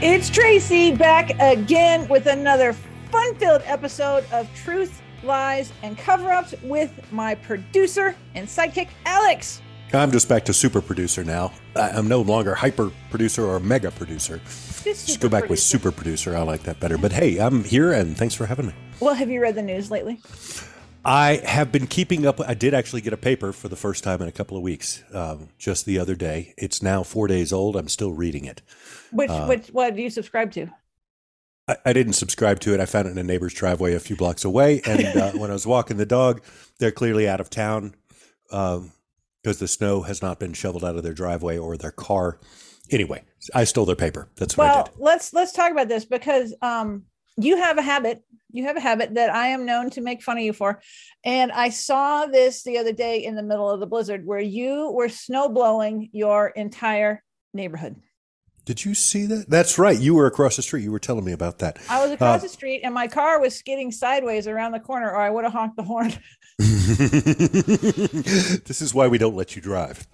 It's Tracy back again with another fun-filled episode of Truth, Lies, and Cover-Ups with my producer and sidekick, Alex. I'm just back to super producer now. I'm no longer hyper producer or mega producer. Just go back with super producer. I like that better. But hey, I'm here and thanks for having me. Well, have you read the news lately? I have been keeping up. I did actually get a paper for the first time in a couple of weeks, just the other day. It's now 4 days old. I'm still reading it. What do you subscribe to? I didn't subscribe to it. I found it in a neighbor's driveway a few blocks away. And when I was walking the dog, they're clearly out of town because the snow has not been shoveled out of their driveway or their car. Anyway, I stole their paper. That's what I did. Well, let's talk about this because you have a habit. You have a habit that I am known to make fun of you for. And I saw this the other day in the middle of the blizzard where you were snow blowing your entire neighborhood. Did you see that? That's right. You were across the street. You were telling me about that. I was across the street and my car was skidding sideways around the corner or I would have honked the horn. This is why we don't let you drive.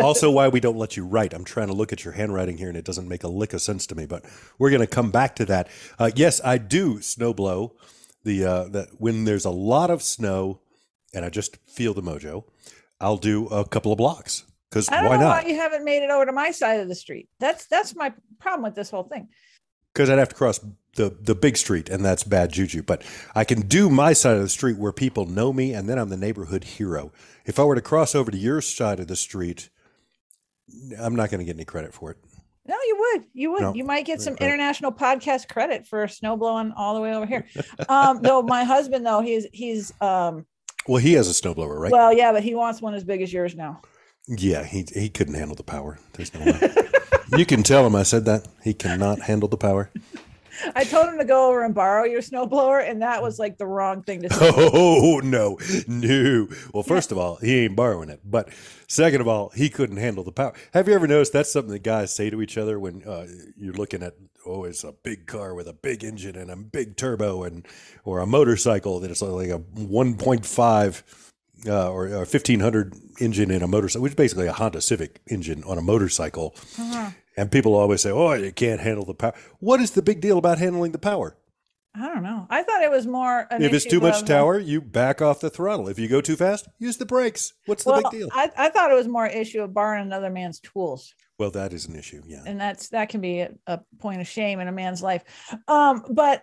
Also why we don't let you write. I'm trying to look at your handwriting here and it doesn't make a lick of sense to me, but we're going to come back to that. Yes, I do snowblow when there's a lot of snow and I just feel the mojo, I'll do a couple of blocks. I don't know why you haven't made it over to my side of the street. That's my problem with this whole thing. Because I'd have to cross the big street, and that's bad juju. But I can do my side of the street where people know me, and then I'm the neighborhood hero. If I were to cross over to your side of the street, I'm not going to get any credit for it. No, you would. You would. No. You might get some international podcast credit for snow blowing all the way over here. Though my husband, though, he's well, he has a snowblower, right? Well, yeah, but he wants one as big as yours now. Yeah, he couldn't handle the power. There's no way. You can tell him I said that. He cannot handle the power. I told him to go over and borrow your snowblower, and that was like the wrong thing to say. Oh, no. Well, first of all, he ain't borrowing it. But second of all, he couldn't handle the power. Have you ever noticed that's something that guys say to each other when you're looking at, oh, it's a big car with a big engine and a big turbo or a motorcycle that it's like a 1.5 or a 1500 engine in a motorcycle, which is basically a Honda Civic engine on a motorcycle. Uh-huh. And people always say, oh, you can't handle the power. What is the big deal about handling the power? I don't know. I thought it was more an issue. If it's too much power, you back off the throttle. If you go too fast, use the brakes. What's the big deal? I thought it was more an issue of borrowing another man's tools. Well, that is an issue, yeah. And that can be a point of shame in a man's life. But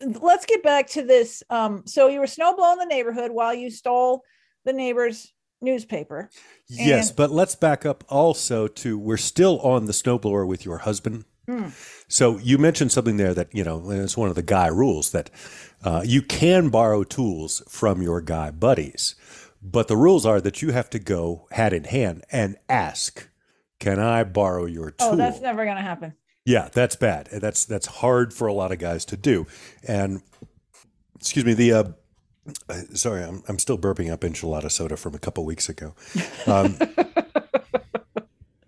let's get back to this. So you were snowblowing the neighborhood while you stole the neighbor's newspaper. Yes, but let's back up also to we're still on the snowblower with your husband. Mm. So you mentioned something there that, it's one of the guy rules that you can borrow tools from your guy buddies. But the rules are that you have to go hat in hand and ask, can I borrow your tool? Oh, that's never going to happen. Yeah, that's bad. That's hard for a lot of guys to do. And excuse me, sorry, I'm still burping up enchilada soda from a couple weeks ago.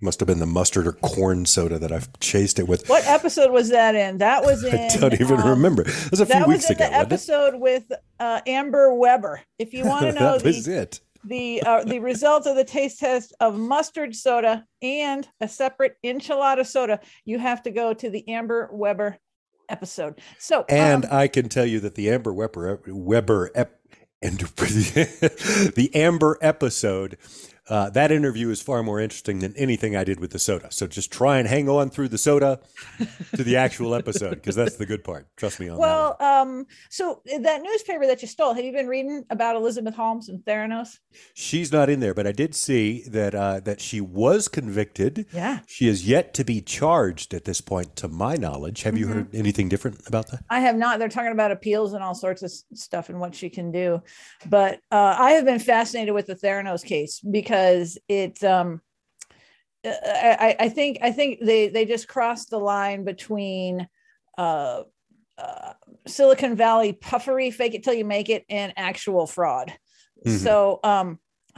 Must have been the mustard or corn soda that I've chased it with. What episode was that in? That was in. I don't even remember. It was a few weeks ago. That was in the episode with Amber Weber. If you want to know the results of the taste test of mustard soda and a separate enchilada soda, you have to go to the Amber Weber episode. So, and I can tell you that the Amber the Amber episode, that interview is far more interesting than anything I did with the soda. So just try and hang on through the soda to the actual episode because that's the good part. Trust me on that. Well, so that newspaper that you stole, have you been reading about Elizabeth Holmes and Theranos? She's not in there, but I did see that she was convicted. Yeah. She is yet to be charged at this point, to my knowledge. Have you heard anything different about that? I have not. They're talking about appeals and all sorts of stuff and what she can do. But I have been fascinated with the Theranos case because it I think they just crossed the line between Silicon Valley puffery, fake it till you make it, and actual fraud. Mm-hmm. So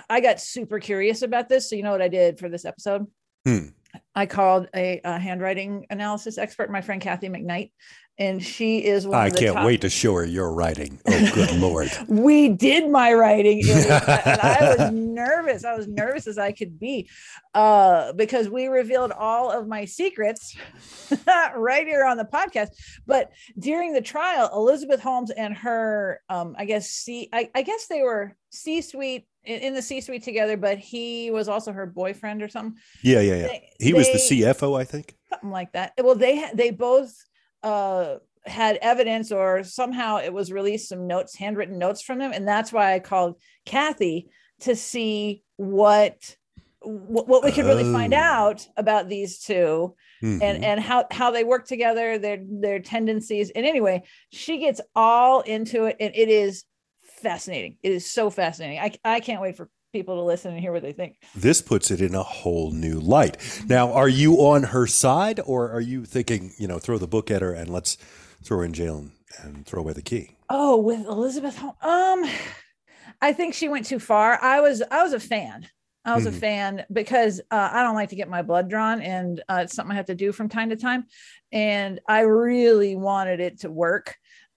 I got super curious about this. So you know what I did for this episode? Mm. I called a handwriting analysis expert, my friend Cathy McKnight, and she is one of the wait to show her your writing. Oh, good Lord. We did my writing. And I was nervous. I was nervous as I could be because we revealed all of my secrets right here on the podcast. But during the trial, Elizabeth Holmes and her, I guess they were C-suite, in the C-suite together, but he was also her boyfriend or something. Yeah. He was the CFO, I think. Something like that. Well, they both had evidence, or somehow it was released, some notes, handwritten notes from them. And that's why I called Cathy to see what we could really find out about these two. Mm-hmm. and how they work together, their tendencies. And anyway, she gets all into it, and it is fascinating. It is so fascinating. I can't wait for people to listen and hear what they think. This puts it in a whole new light. Now, are you on her side, or are you thinking, throw the book at her and let's throw her in jail and throw away the key? Oh, with Elizabeth Holmes, I think she went too far. I was a fan. Mm-hmm. a fan because I don't like to get my blood drawn, and it's something I have to do from time to time. And I really wanted it to work.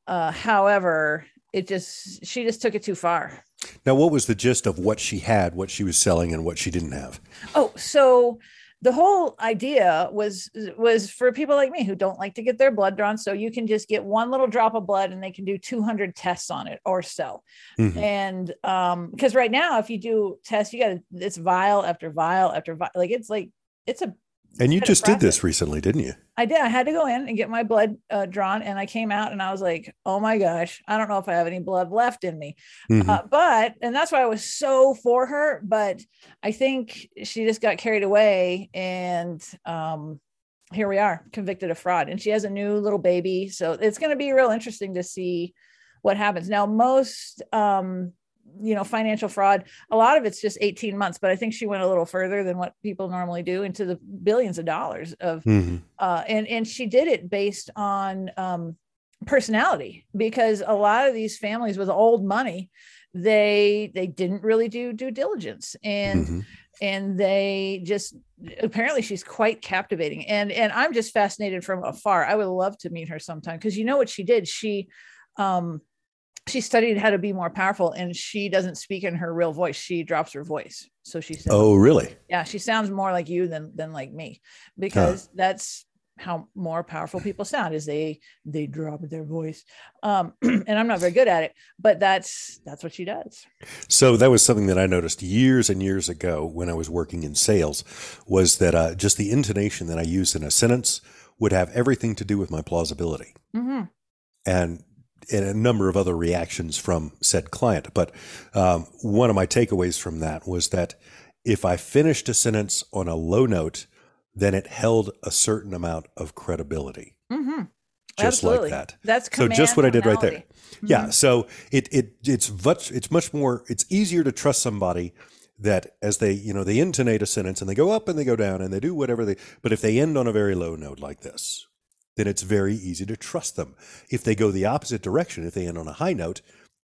However, she just took it too far. Now, what was the gist of what she had, what she was selling, and what she didn't have? Oh, so the whole idea was for people like me who don't like to get their blood drawn. So you can just get one little drop of blood and they can do 200 tests on it or so. Mm-hmm. And because right now, if you do tests, it's vial after vial after vial. And you just did this recently, didn't you? I did. I had to go in and get my blood drawn, and I came out and I was like, oh my gosh, I don't know if I have any blood left in me. Mm-hmm. And that's why I was so for her, but I think she just got carried away, and here we are, convicted of fraud, and she has a new little baby. So it's going to be real interesting to see what happens. Now, most, financial fraud, a lot of it's just 18 months, but I think she went a little further than what people normally do, into the billions of dollars of, mm-hmm. and she did it based on personality, because a lot of these families with old money, they didn't really do due diligence, and mm-hmm. and they just, apparently she's quite captivating, and I'm just fascinated from afar. I would love to meet her sometime, because you know what she did? She studied how to be more powerful, and she doesn't speak in her real voice. She drops her voice. So she said, oh, really? Yeah. She sounds more like you than like me, because that's how more powerful people sound, is they drop their voice. And I'm not very good at it, but that's what she does. So that was something that I noticed years and years ago when I was working in sales, was that just the intonation that I used in a sentence would have everything to do with my plausibility. Mm-hmm. And a number of other reactions from said client. But one of my takeaways from that was that if I finished a sentence on a low note, then it held a certain amount of credibility. Mm-hmm. Just absolutely. Like that. That's so just what I did right there. Mm-hmm. Yeah. So it's easier to trust somebody that as they, they intonate a sentence and they go up and they go down and they do whatever but if they end on a very low note like this, then it's very easy to trust them. If they go the opposite direction, if they end on a high note,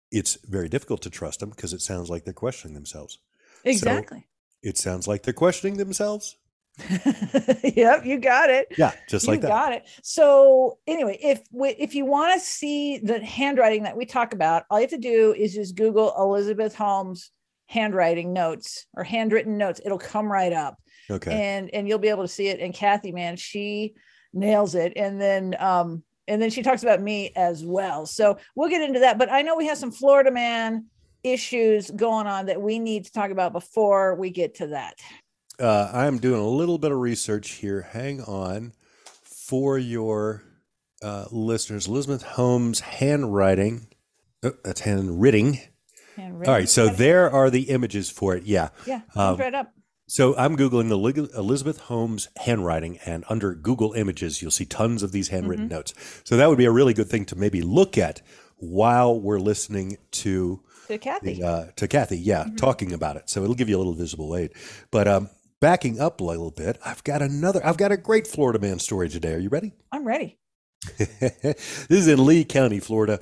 it's very difficult to trust them, because it sounds like they're questioning themselves. Exactly. So it sounds like they're questioning themselves. Yep, you got it. Yeah, just like that. You got it. So anyway, if you want to see the handwriting that we talk about, all you have to do is just Google Elizabeth Holmes handwriting notes or handwritten notes. It'll come right up. Okay. And you'll be able to see it. And Cathy, man, she nails it. And then she talks about me as well. So we'll get into that. But I know we have some Florida man issues going on that we need to talk about before we get to that. I'm doing a little bit of research here. Hang on for your listeners. Elizabeth Holmes handwriting. Oh, that's handwriting. Handwriting. All right. So there are the images for it. Yeah. Yeah. Right up. So I'm Googling the Elizabeth Holmes handwriting, and under Google Images, you'll see tons of these handwritten mm-hmm. notes. So that would be a really good thing to maybe look at while we're listening to Cathy. Yeah, mm-hmm. talking about it. So it'll give you a little visible aid. But Backing up a little bit, I've got a great Florida man story today. Are you ready? I'm ready. This is in Lee County, Florida,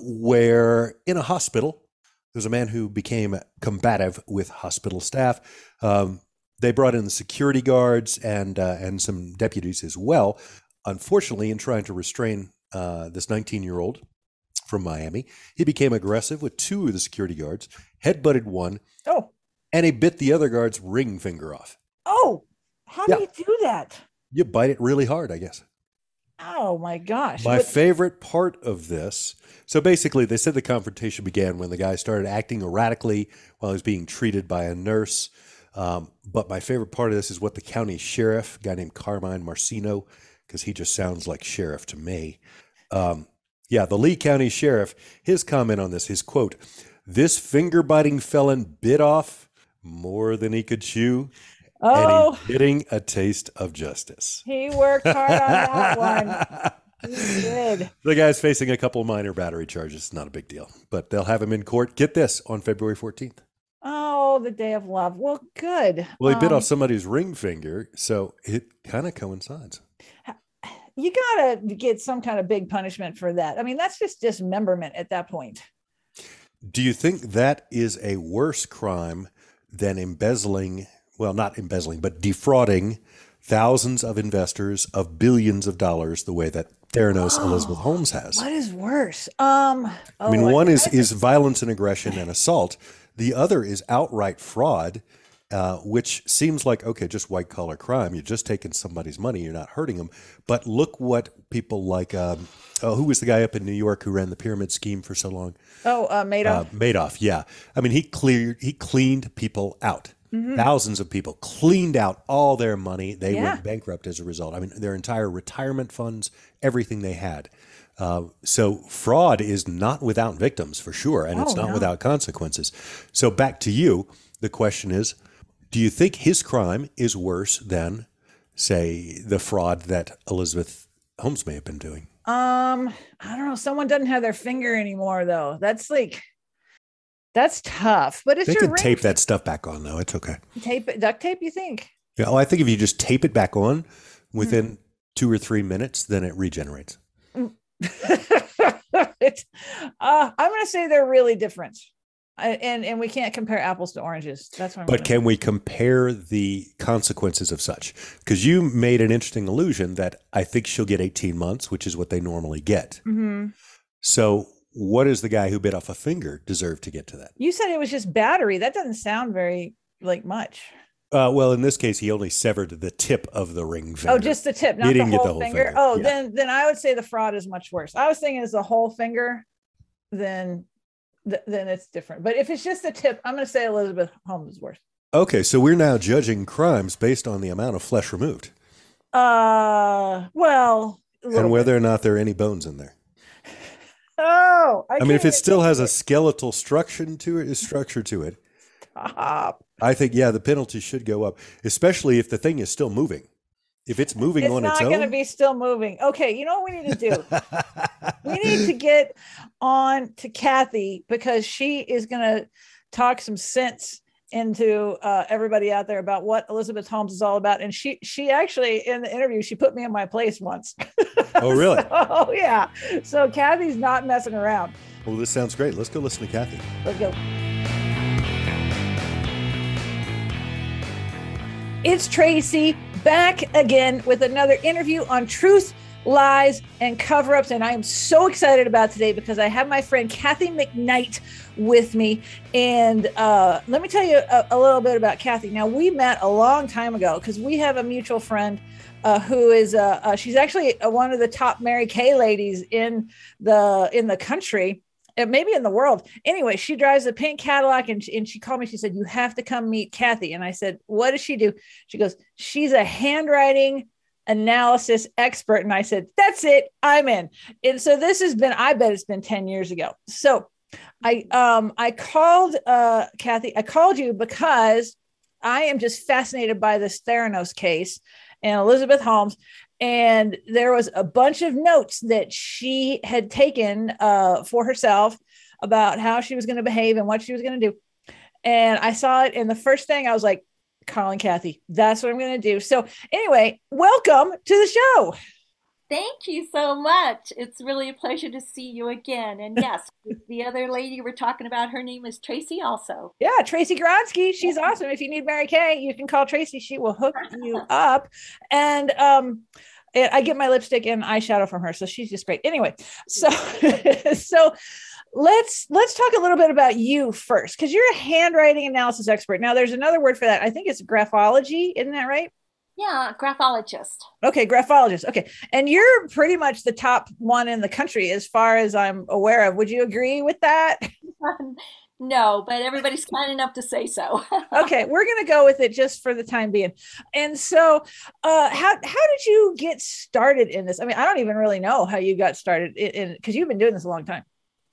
where in a hospital, there's a man who became combative with hospital staff. They brought in the security guards and some deputies as well. Unfortunately, in trying to restrain this 19-year-old from Miami, he became aggressive with two of the security guards, headbutted one, and he bit the other guard's ring finger off. Oh, how do you do that? You bite it really hard, I guess. Oh, my gosh. My favorite part of this. So basically, they said the confrontation began when the guy started acting erratically while he was being treated by a nurse. But my favorite part of this is what the county sheriff, a guy named Carmine Marcino, because he just sounds like sheriff to me. The Lee County sheriff, his comment on this, his quote, "This finger-biting felon bit off more than he could chew." Oh, and getting a taste of justice. He worked hard on that one. He did. The guy's facing a couple minor battery charges. Not a big deal, but they'll have him in court. Get this, on February 14th. Oh, the day of love. Well, good. Well, he bit off somebody's ring finger, so it kind of coincides. You got to get some kind of big punishment for that. I mean, that's just dismemberment at that point. Do you think that is a worse crime than embezzling? Well, not embezzling, but defrauding thousands of investors of billions of dollars the way that Theranos Elizabeth Holmes has. What is worse? One is violence and aggression and assault. The other is outright fraud, which seems like, okay, just white collar crime. You're just taking somebody's money. You're not hurting them. But look what people like, who was the guy up in New York who ran the pyramid scheme for so long? Madoff. Madoff, yeah. I mean, he cleaned people out. Mm-hmm. Thousands of people cleaned out all their money. They went bankrupt as a result. I mean, their entire retirement funds, everything they had. So fraud is not without victims for sure, and it's not without consequences. So back to you, the question is, do you think his crime is worse than, say, the fraud that Elizabeth Holmes may have been doing? I don't know. Someone doesn't have their finger anymore, though. That's tough, but they can tape that stuff back on, though. It's okay. Duct tape, you think? Yeah, I think if you just tape it back on within 2 or 3 minutes, then it regenerates. I'm going to say they're really different, and we can't compare apples to oranges. That's what. But can we compare the consequences of such? Because you made an interesting allusion that I think she'll get 18 months, which is what they normally get. Mm-hmm. So. What does the guy who bit off a finger deserve to get to that? You said it was just battery. That doesn't sound very much. Well, in this case, he only severed the tip of the ring finger. Oh, just the tip, not the whole finger. Oh, yeah. Then I would say the fraud is much worse. I was thinking it's the whole finger, then it's different. But if it's just the tip, I'm going to say Elizabeth Holmes is worse. Okay, so we're now judging crimes based on the amount of flesh removed. And whether or not there are any bones in there. Oh, I mean, if it still has a skeletal structure to it, stop. I think, the penalty should go up, especially if the thing is still moving. If it's moving on its own. It's not going to be still moving. Okay. You know what we need to do? We need to get on to Cathy, because she is going to talk some sense into everybody out there about what Elizabeth Holmes is all about. And she actually, in the interview, she put me in my place once. Oh, really? Oh, yeah. So Cathy's not messing around. Well, this sounds great. Let's go listen to Cathy. Let's go. It's Tracy back again with another interview on truth, lies, and cover-ups. And I am so excited about today because I have my friend Cathy McKnight with me. And let me tell you a little bit about Cathy. Now, we met a long time ago because we have a mutual friend who is, she's actually one of the top Mary Kay ladies in the country, and maybe in the world. Anyway, she drives a pink Cadillac, and she called me. She said, "You have to come meet Cathy." And I said, "What does she do?" She goes, "She's a handwriting analysis expert." And I said, "That's it, I'm in." And so this has been, I bet it's been 10 years ago. So I called Cathy, I called you because I am just fascinated by this Theranos case and Elizabeth Holmes. And there was a bunch of notes that she had taken for herself about how she was going to behave and what she was going to do. And I saw it. And the first thing I was like, calling Cathy. That's what I'm going to do. So anyway, welcome to the show. Thank you so much. It's really a pleasure to see you again. And yes, the other lady we're talking about, her name is Tracy also. Yeah, Tracy Gronski. She's awesome. If you need Mary Kay, you can call Tracy. She will hook you up. And I get my lipstick and eyeshadow from her. So she's just great. Anyway, so let's talk a little bit about you first, because you're a handwriting analysis expert. Now, there's another word for that. I think it's graphology. Isn't that right? Yeah, graphologist. Okay, graphologist. Okay. And you're pretty much the top one in the country as far as I'm aware of. Would you agree with that? No, but everybody's kind enough to say so. Okay, we're going to go with it just for the time being. And so how did you get started in this? I mean, I don't even really know how you got started in because you've been doing this a long time.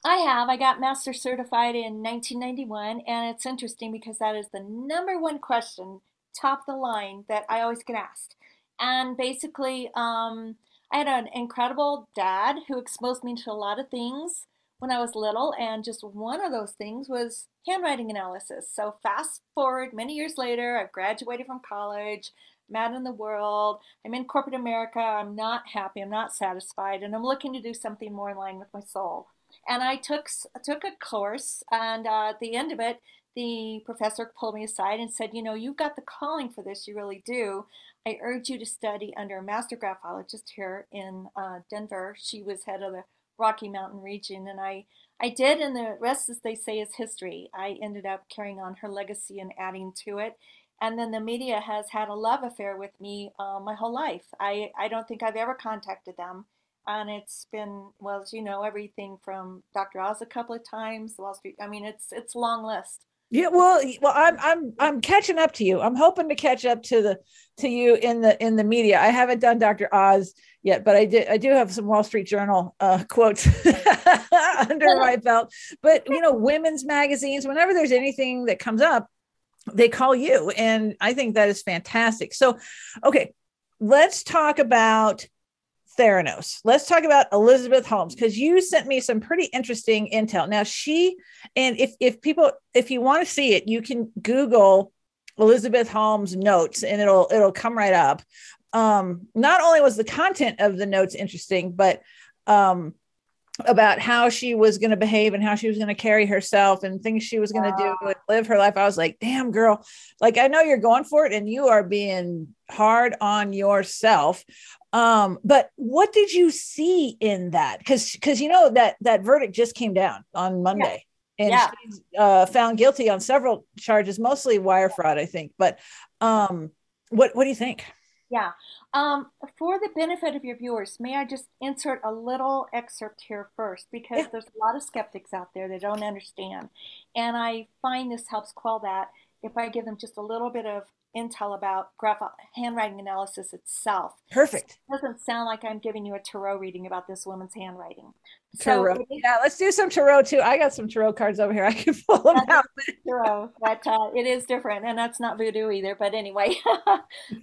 I have. I got master certified in 1991. And it's interesting because that is the number one question top of the line that I always get asked. And basically, I had an incredible dad who exposed me to a lot of things when I was little, and just one of those things was handwriting analysis. So fast forward many years later, I've graduated from college, I'm out in the world, I'm in corporate America, I'm not happy, I'm not satisfied, and I'm looking to do something more in line with my soul. And I took a course, and at the end of it, the professor pulled me aside and said, you know, you've got the calling for this, you really do. I urge you to study under a master graphologist here in Denver. She was head of the Rocky Mountain region, and I did, and the rest, as they say, is history. I ended up carrying on her legacy and adding to it. And then the media has had a love affair with me my whole life. I don't think I've ever contacted them. And it's been, well, as you know, everything from Dr. Oz a couple of times, Wall Street. I mean, it's a long list. Yeah, well, I'm catching up to you. I'm hoping to catch up to you in the media. I haven't done Dr. Oz yet, but I do have some Wall Street Journal quotes under my belt. But you know, women's magazines, whenever there's anything that comes up, they call you, and I think that is fantastic. So, okay, let's talk about Theranos. Let's talk about Elizabeth Holmes, because you sent me some pretty interesting intel. Now she, and if you want to see it, you can Google Elizabeth Holmes notes and it'll come right up. Not only was the content of the notes interesting, but about how she was going to behave and how she was going to carry herself and things she was going to do and live her life. I was like, damn girl, like, I know you're going for it and you are being hard on yourself. But what did you see in that? Cause you know, that verdict just came down on Monday and she's found guilty on several charges, mostly wire fraud, I think. But, what do you think? Yeah. For the benefit of your viewers, may I just insert a little excerpt here first, because there's a lot of skeptics out there that don't understand. And I find this helps quell that if I give them just a little bit of intel about handwriting analysis itself. Perfect. It doesn't sound like I'm giving you a tarot reading about this woman's handwriting. Tarot. So, yeah, let's do some tarot too. I got some tarot cards over here. I can pull them out. Tarot, but it is different, and that's not voodoo either. But anyway,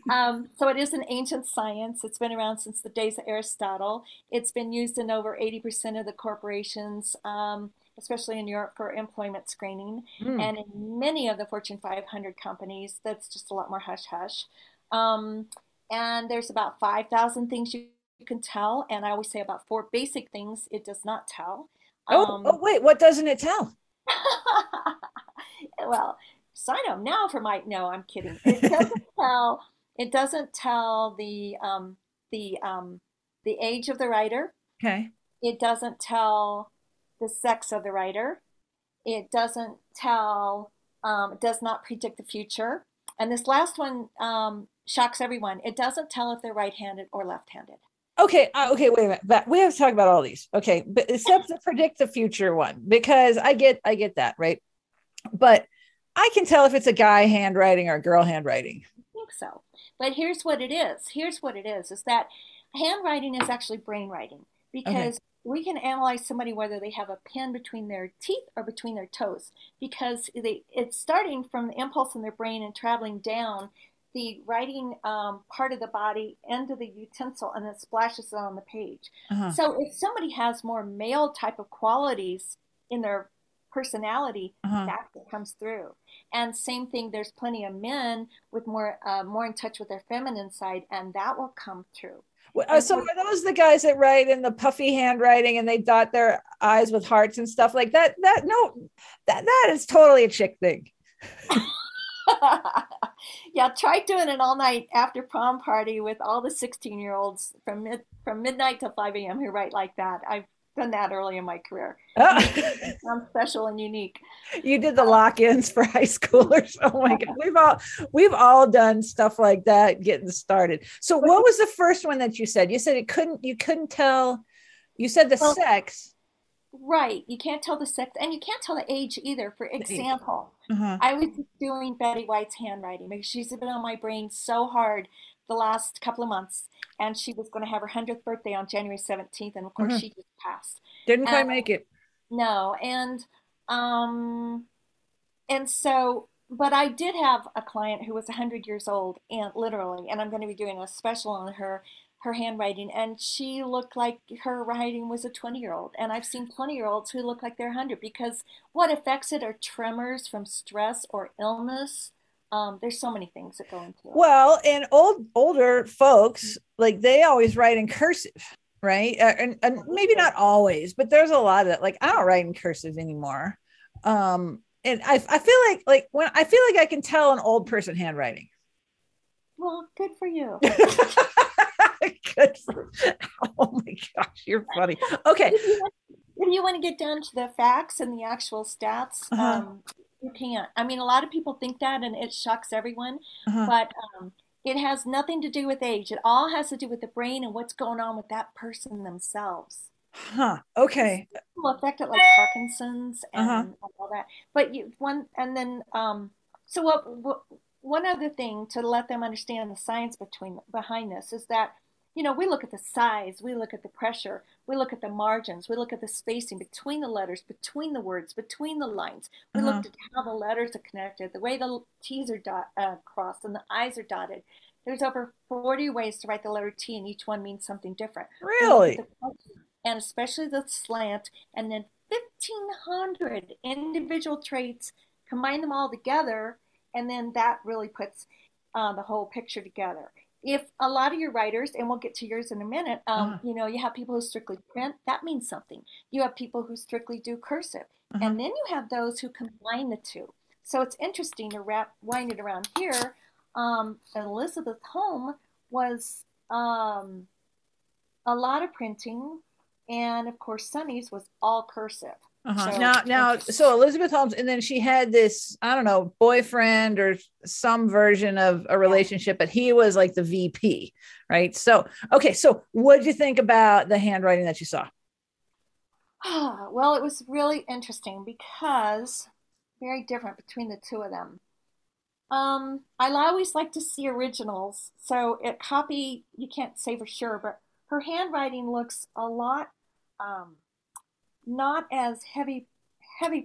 so it is an ancient science. It's been around since the days of Aristotle. It's been used in over 80% of the corporations, especially in Europe, for employment screening. And in many of the Fortune 500 companies, that's just a lot more hush-hush. And there's about 5,000 things you can tell, and I always say about four basic things it does not tell. Wait, what doesn't it tell? Well, sign up now for my, no, I'm kidding. It doesn't tell the age of the writer. Okay. It doesn't tell the sex of the writer. It doesn't tell, does not predict the future. And this last one shocks everyone. It doesn't tell if they're right-handed or left-handed. Okay. Okay. Wait a minute. But we have to talk about all these. Okay. But except the predict the future one, because I get that. Right. But I can tell if it's a guy handwriting or a girl handwriting. I think so. But here's what it is. Is that handwriting is actually brain writing, because we can analyze somebody whether they have a pen between their teeth or between their toes, because it's starting from the impulse in their brain and traveling down the writing part of the body into the utensil, and then splashes it on the page. So if somebody has more male type of qualities in their personality, that comes through. And same thing, there's plenty of men with more in touch with their feminine side, and that will come through. So are those the guys that write in the puffy handwriting and they dot their I's with hearts and stuff like that? That is totally a chick thing. Yeah, try doing an all-night after prom party with all the 16-year-olds from midnight to 5 a.m. who write like that. I've done that early in my career. It sounds special and unique. You did the lock-ins for high schoolers. Oh my God, we've all done stuff like that getting started. So what was the first one that you said? You said you couldn't tell. You said the sex. Right. You can't tell the sex, and you can't tell the age either. For example, I was doing Betty White's handwriting because she's been on my brain so hard the last couple of months, and she was going to have her 100th birthday on January 17th. And of course she just passed. Didn't quite make it. No. And so, but I did have a client who was 100 years old and literally, and I'm going to be doing a special on her handwriting, and she looked like her writing was a 20-year-old. And I've seen 20-year-olds who look like they're 100, because what affects it are tremors from stress or illness. There's so many things that go into it. Well, and older folks, like, they always write in cursive, right? And maybe not always, but there's a lot of that. Like, I don't write in cursive anymore. And I feel like when I feel like I can tell an old person handwriting. Well, good for you. Good for, oh my gosh, you're funny. Okay. If you want to get down to the facts and the actual stats, you can't. I mean, a lot of people think that, and it shocks everyone, but it has nothing to do with age. It all has to do with the brain and what's going on with that person themselves. Huh. Okay. People affect it, like Parkinson's and all that. But one other thing to let them understand the science behind this is that, you know, we look at the size, we look at the pressure, we look at the margins, we look at the spacing between the letters, between the words, between the lines. We looked at how the letters are connected, the way the T's are crossed and the I's are dotted. There's over 40 ways to write the letter T, and each one means something different. Really? And especially the slant, and then 1,500 individual traits, combine them all together, and then that really puts the whole picture together. If a lot of your writers, and we'll get to yours in a minute, you know, you have people who strictly print, that means something. You have people who strictly do cursive. And then you have those who combine the two. So it's interesting to wind it around here. Elizabeth Holmes was a lot of printing. And of course, Sunny's was all cursive. So, so Elizabeth Holmes, and then she had this, I don't know, boyfriend or some version of a relationship, but he was like the VP, right? So, okay. So what did you think about the handwriting that you saw? Well, it was really interesting because very different between the two of them. I always like to see originals. So a copy, you can't say for sure, but her handwriting looks a lot, not as heavy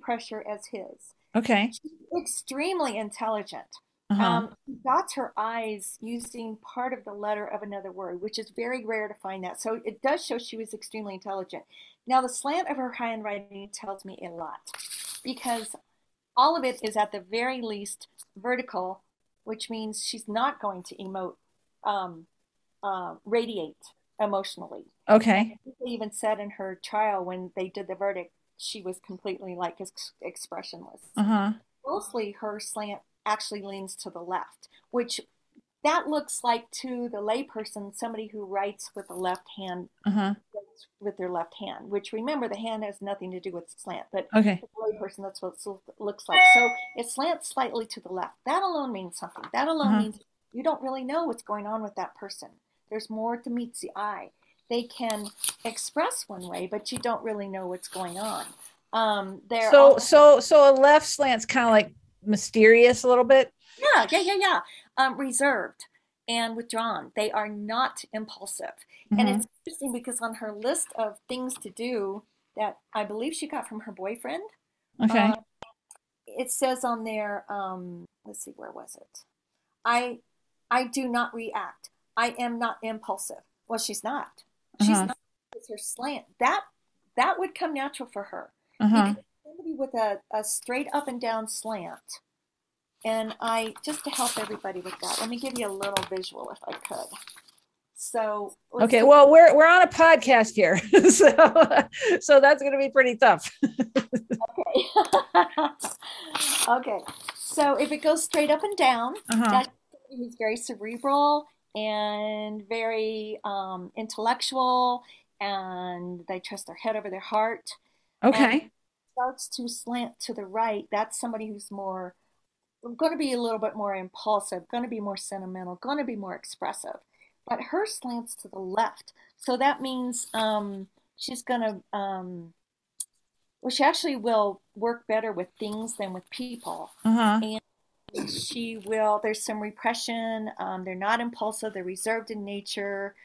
pressure as his. Okay. She's extremely intelligent. She dots her I's using part of the letter of another word, which is very rare to find that. So it does show she was extremely intelligent. Now, the slant of her handwriting tells me a lot, because all of it is at the very least vertical, which means she's not going to emote, radiate emotionally. Okay. They even said in her trial when they did the verdict, she was completely like expressionless. Mostly her slant actually leans to the left, which that looks like to the layperson, somebody who writes with the left hand, with their left hand, which remember the hand has nothing to do with the slant, but the layperson, that's what it looks like. So it slants slightly to the left. That alone means something. That alone means you don't really know what's going on with that person. There's more to meets the eye. They can express one way, but you don't really know what's going on. So a left slant's kind of like mysterious a little bit. Yeah. Reserved and withdrawn. They are not impulsive. And it's interesting because on her list of things to do that I believe she got from her boyfriend. Okay. It says on there, let's see, where was it? I do not react. I am not impulsive. Well, she's not. She's not. It's her slant. That would come natural for her. somebody with a straight up and down slant. And I, just to help everybody with that, let me give you a little visual if I could. So, okay, well, we're on a podcast here, so that's going to be pretty tough. Okay. Okay. So if it goes straight up and down, that's somebody who's very cerebral and very intellectual, and they trust their head over their heart. Okay. And starts to slant to the right. That's somebody who's more, going to be a little bit more impulsive, going to be more sentimental, going to be more expressive. But her slants to the left. So that means she's going to, well, she actually will work better with things than with people. And she will, there's some repression. They're not impulsive. They're reserved in nature.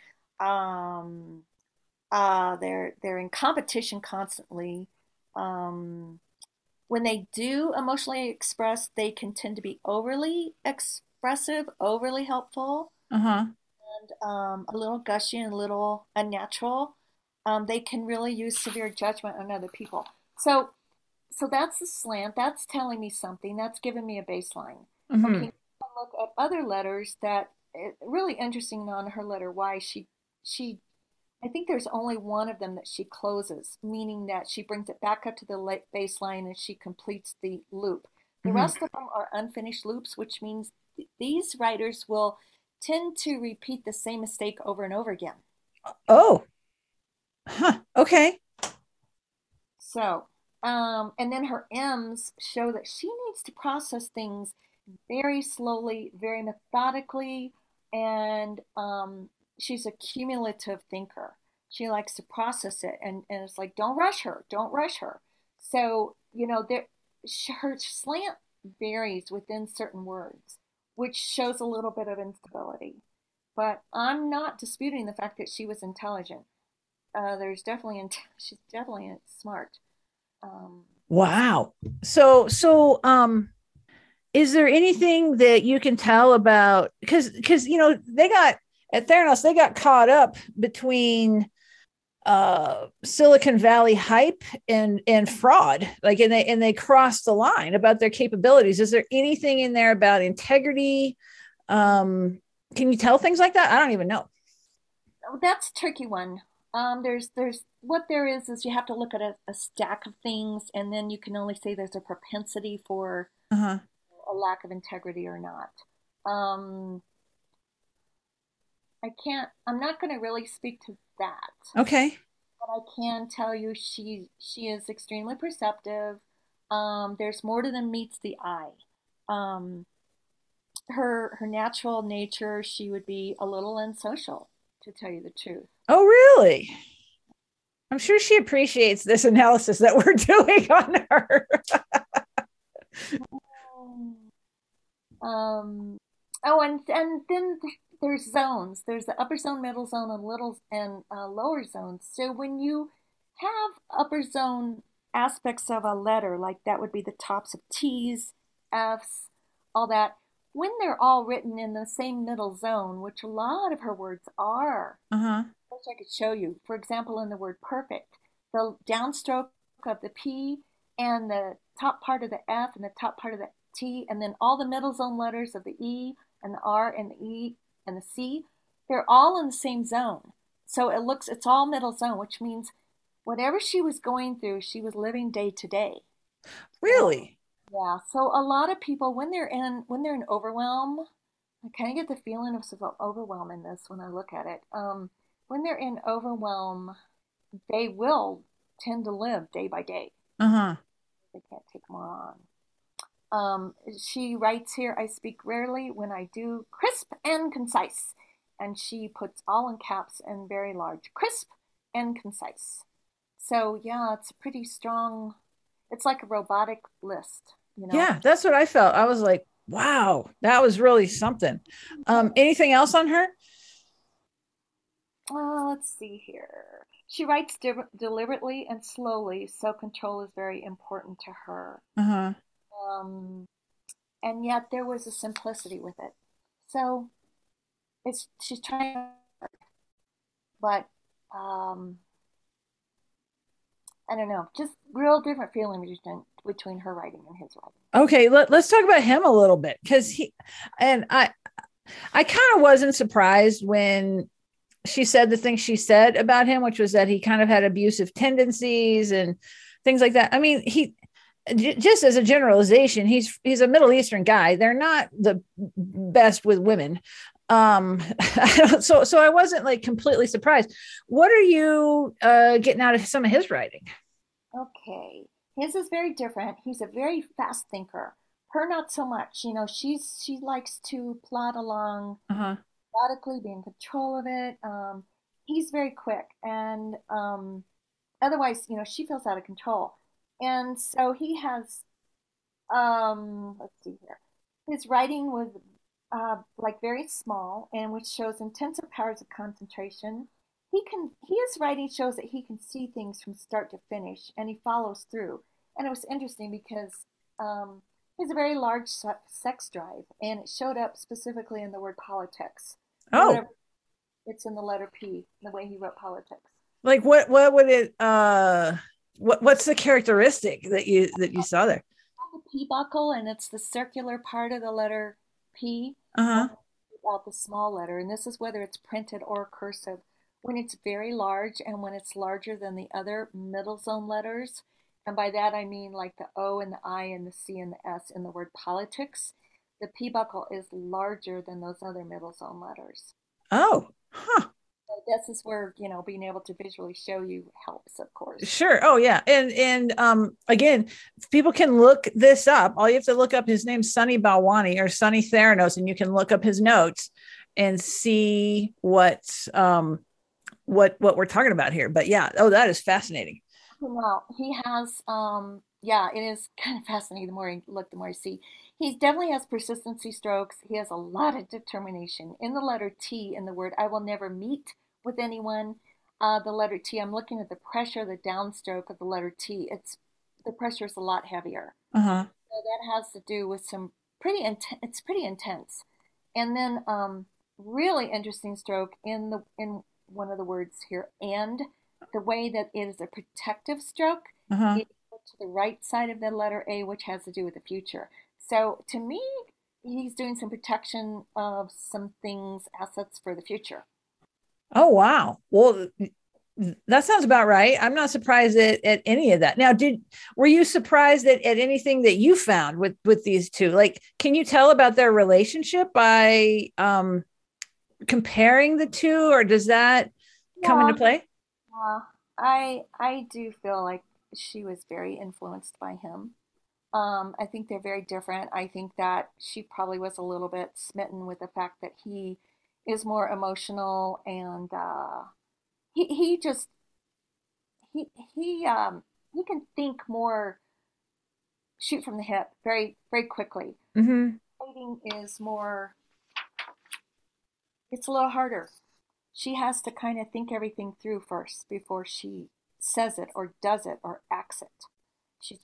They're in competition constantly. When they do emotionally express, they can tend to be overly expressive, overly helpful, and a little gushy and a little unnatural. They can really use severe judgment on other people. So that's the slant. That's telling me something. That's giving me a baseline. Okay, look at other letters that really interesting on her letter Y. She I think there's only one of them that she closes, meaning that she brings it back up to the baseline and she completes the loop. The rest of them are unfinished loops, which means these writers will tend to repeat the same mistake over and over again. Okay. So, and then her M's show that she needs to process things very slowly, very methodically, and she's a cumulative thinker. She likes to process it, and it's like, don't rush her. So, you know, her slant varies within certain words, which shows a little bit of instability. But I'm not disputing the fact that she was intelligent. She's definitely smart. Wow. So, is there anything that you can tell about, because, you know, they got, at Theranos, they got caught up between Silicon Valley hype and fraud, and they crossed the line about their capabilities. Is there anything in there about integrity? Can you tell things like that? I don't even know. Oh, that's a tricky one. There's what there is you have to look at a stack of things, and then you can only say there's a propensity for a lack of integrity or not. I'm not going to really speak to that. Okay. But I can tell you she is extremely perceptive. There's more to them meets the eye. Her natural nature, she would be a little unsocial, to tell you the truth. Oh, really? I'm sure she appreciates this analysis that we're doing on her. And then there's zones. There's the upper zone, middle zone, and lower zones. So when you have upper zone aspects of a letter, like that would be the tops of T's, F's, all that, when they're all written in the same middle zone, which a lot of her words are, I wish I could show you. For example, in the word perfect, the downstroke of the P and the top part of the F and the top part of the T, and then all the middle zone letters of the E and the R and the E and the C, they're all in the same zone. So it's all middle zone, which means whatever she was going through, she was living day to day. Really? Yeah. So a lot of people, when they're in overwhelm, I kind of get the feeling of overwhelm in this when I look at it. When they're in overwhelm, they will tend to live day by day. They can't take more on. She writes here, I speak rarely. When I do, crisp and concise. And she puts all in caps and very large, crisp and concise. So yeah, it's a pretty strong, it's like a robotic list, you know? Yeah, that's what I felt. I was like, wow, that was really something. Anything else on her? Let's see here. She writes deliberately and slowly. So control is very important to her. And yet there was a simplicity with it. So she's trying, but I don't know, just real different feeling between her writing and his writing. Okay, let's talk about him a little bit, because I kind of wasn't surprised when she said the thing she said about him, which was that he kind of had abusive tendencies and things like that. I mean, he just as a generalization, he's a Middle Eastern guy. They're not the best with women. So I wasn't like completely surprised. What are you getting out of some of his writing? Okay. His is very different. He's a very fast thinker. Her, not so much. You know, she likes to plod along, methodically, be in control of it. He's very quick, and otherwise, you know, she feels out of control. And so he has, let's see here, his writing was like very small, and which shows intensive powers of concentration. His writing shows that he can see things from start to finish, and he follows through. And it was interesting because he has a very large sex drive, and it showed up specifically in the word politics. Oh, it's in the letter P, the way he wrote politics. Like what would it? What's the characteristic that you saw there? The P buckle, and it's the circular part of the letter P. About the small letter, and this is whether it's printed or cursive. When it's very large, and when it's larger than the other middle zone letters. And by that, I mean like the O and the I and the C and the S in the word politics. The P buckle is larger than those other middle zone letters. Oh, huh. So this is where, you know, being able to visually show you helps, of course. Sure. Oh, yeah. And again, people can look this up. All you have to look up, his name's Sunny Balwani or Sunny Theranos, and you can look up his notes and see what we're talking about here. But yeah, oh, that is fascinating. Well, he has, it is kind of fascinating. The more you look, the more you see. He definitely has persistency strokes. He has a lot of determination. In the letter T in the word, I will never meet with anyone. The letter T, I'm looking at the pressure, the downstroke of the letter T. The pressure is a lot heavier. So that has to do with some it's pretty intense. And then really interesting stroke in one of the words here, and. The way that it is a protective stroke to the right side of the letter A, which has to do with the future. So to me, he's doing some protection of some things, assets for the future. Oh, wow. Well, that sounds about right. I'm not surprised at any of that. Now, were you surprised at anything that you found with these two? Like, can you tell about their relationship by comparing the two, or does that come into play? I do feel like she was very influenced by him. I think they're very different. I think that she probably was a little bit smitten with the fact that he is more emotional, and he can think more, shoot from the hip very, very quickly. Writing is more, it's a little harder. She has to kind of think everything through first before she says it or does it or acts it.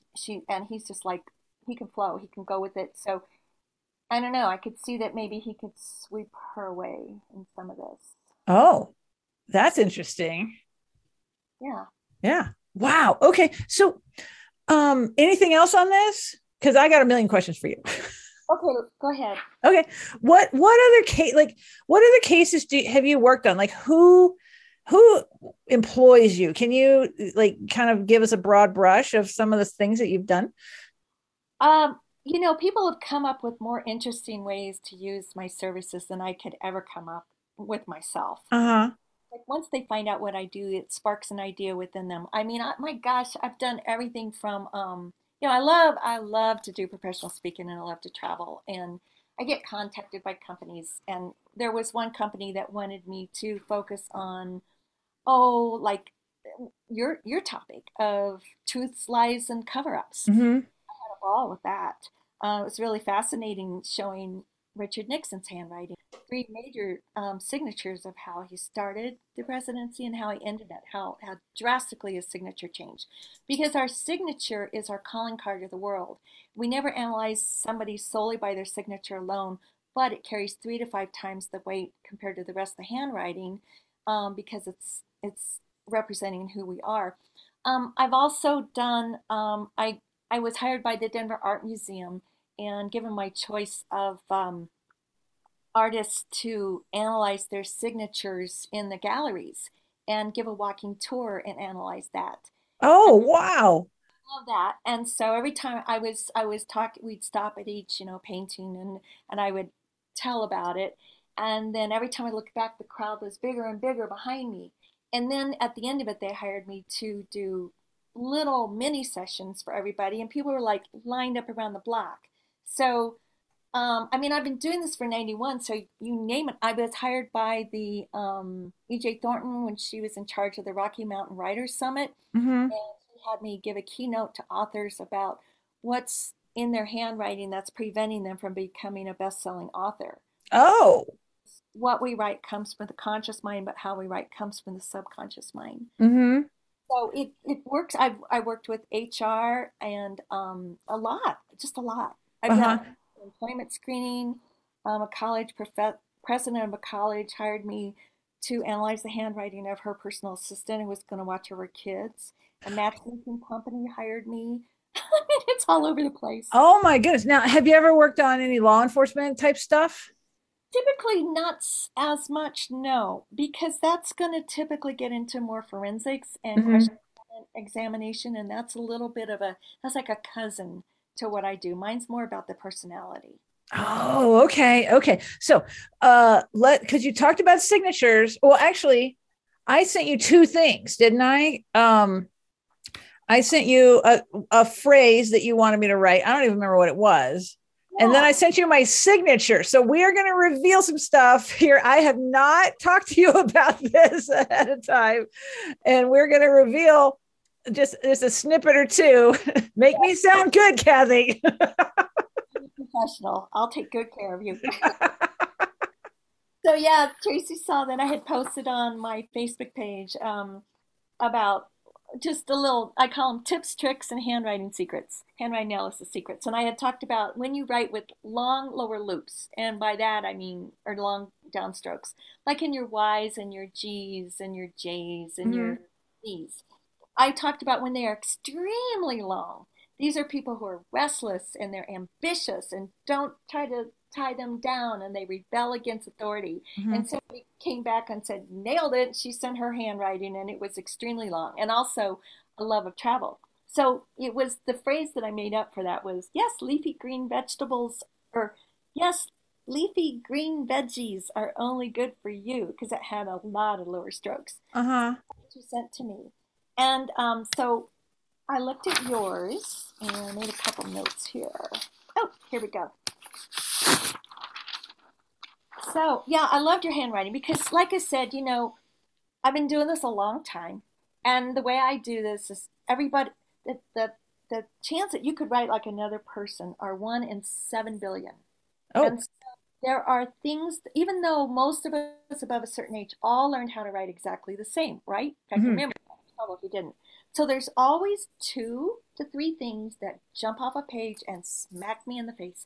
And he's just like, he can flow, he can go with it. So I don't know. I could see that maybe he could sweep her away in some of this. Oh, that's interesting. Yeah. Yeah. Wow. Okay. So anything else on this? Because I got a million questions for you. Okay, go ahead. Okay, what other cases have you worked on? Like, who employs you? Can you like kind of give us a broad brush of some of the things that you've done? You know, people have come up with more interesting ways to use my services than I could ever come up with myself. Like once they find out what I do, it sparks an idea within them. I mean, my gosh, I've done everything from you know, I love to do professional speaking, and I love to travel, and I get contacted by companies. And there was one company that wanted me to focus on, like your topic of truths, lies, and cover-ups. I had a ball with that. It was really fascinating showing Richard Nixon's handwriting, 3 major signatures of how he started the presidency and how he ended it, how drastically his signature changed. Because our signature is our calling card of the world. We never analyze somebody solely by their signature alone, but it carries 3 to 5 times the weight compared to the rest of the handwriting because it's representing who we are. I've also done, I was hired by the Denver Art Museum and given my choice of artists to analyze their signatures in the galleries and give a walking tour and analyze that. Oh, wow. I love that. And so every time I was talking, we'd stop at each, painting and I would tell about it. And then every time I looked back, the crowd was bigger and bigger behind me. And then at the end of it, they hired me to do little mini sessions for everybody. And people were like lined up around the block. So, I've been doing this for 91. So you name it. I was hired by the E.J. Thornton when she was in charge of the Rocky Mountain Writers Summit. Mm-hmm. And she had me give a keynote to authors about what's in their handwriting that's preventing them from becoming a best-selling author. Oh. What we write comes from the conscious mind, but how we write comes from the subconscious mind. Mm-hmm. So it works. I worked with HR and a lot. I've done employment screening. A college president of a college hired me to analyze the handwriting of her personal assistant who was going to watch over her kids. A matchmaking company hired me. It's all over the place. Oh my goodness. Now, have you ever worked on any law enforcement type stuff? Typically not as much, no, because that's going to typically get into more forensics and question and examination, and that's a little bit of that's like a cousin to what I do. Mine's more about the personality. Oh, okay. Okay. So, cause you talked about signatures. Well, actually I sent you two things, didn't I? I sent you a phrase that you wanted me to write. I don't even remember what it was. Yeah. And then I sent you my signature. So we are going to reveal some stuff here. I have not talked to you about this ahead of time. And we're going to reveal just a snippet or two. Make me sound good, Cathy. Professional. I'll take good care of you. So yeah, Tracy saw that I had posted on my Facebook page about just a little, I call them tips, tricks, and handwriting secrets, handwriting analysis secrets. And I had talked about when you write with long lower loops, and by that I mean, or long downstrokes, like in your Y's and your G's and your J's and your C's. I talked about when they are extremely long. These are people who are restless and they're ambitious and don't try to tie them down and they rebel against authority. Mm-hmm. And somebody came back and said, nailed it. She sent her handwriting and it was extremely long, and also a love of travel. So it was the phrase that I made up for that was, yes, leafy green vegetables, or yes, leafy green veggies are only good for you, because it had a lot of lower strokes. Uh-huh. She sent to me. And so I looked at yours and I made a couple notes here. Oh, here we go. So, yeah, I loved your handwriting because, like I said, I've been doing this a long time. And the way I do this is everybody, the chance that you could write like another person are 1 in 7 billion. Oh. And so there are things, even though most of us above a certain age all learned how to write exactly the same, right? I can remember that if you didn't. So there's always 2 to 3 things that jump off a page and smack me in the face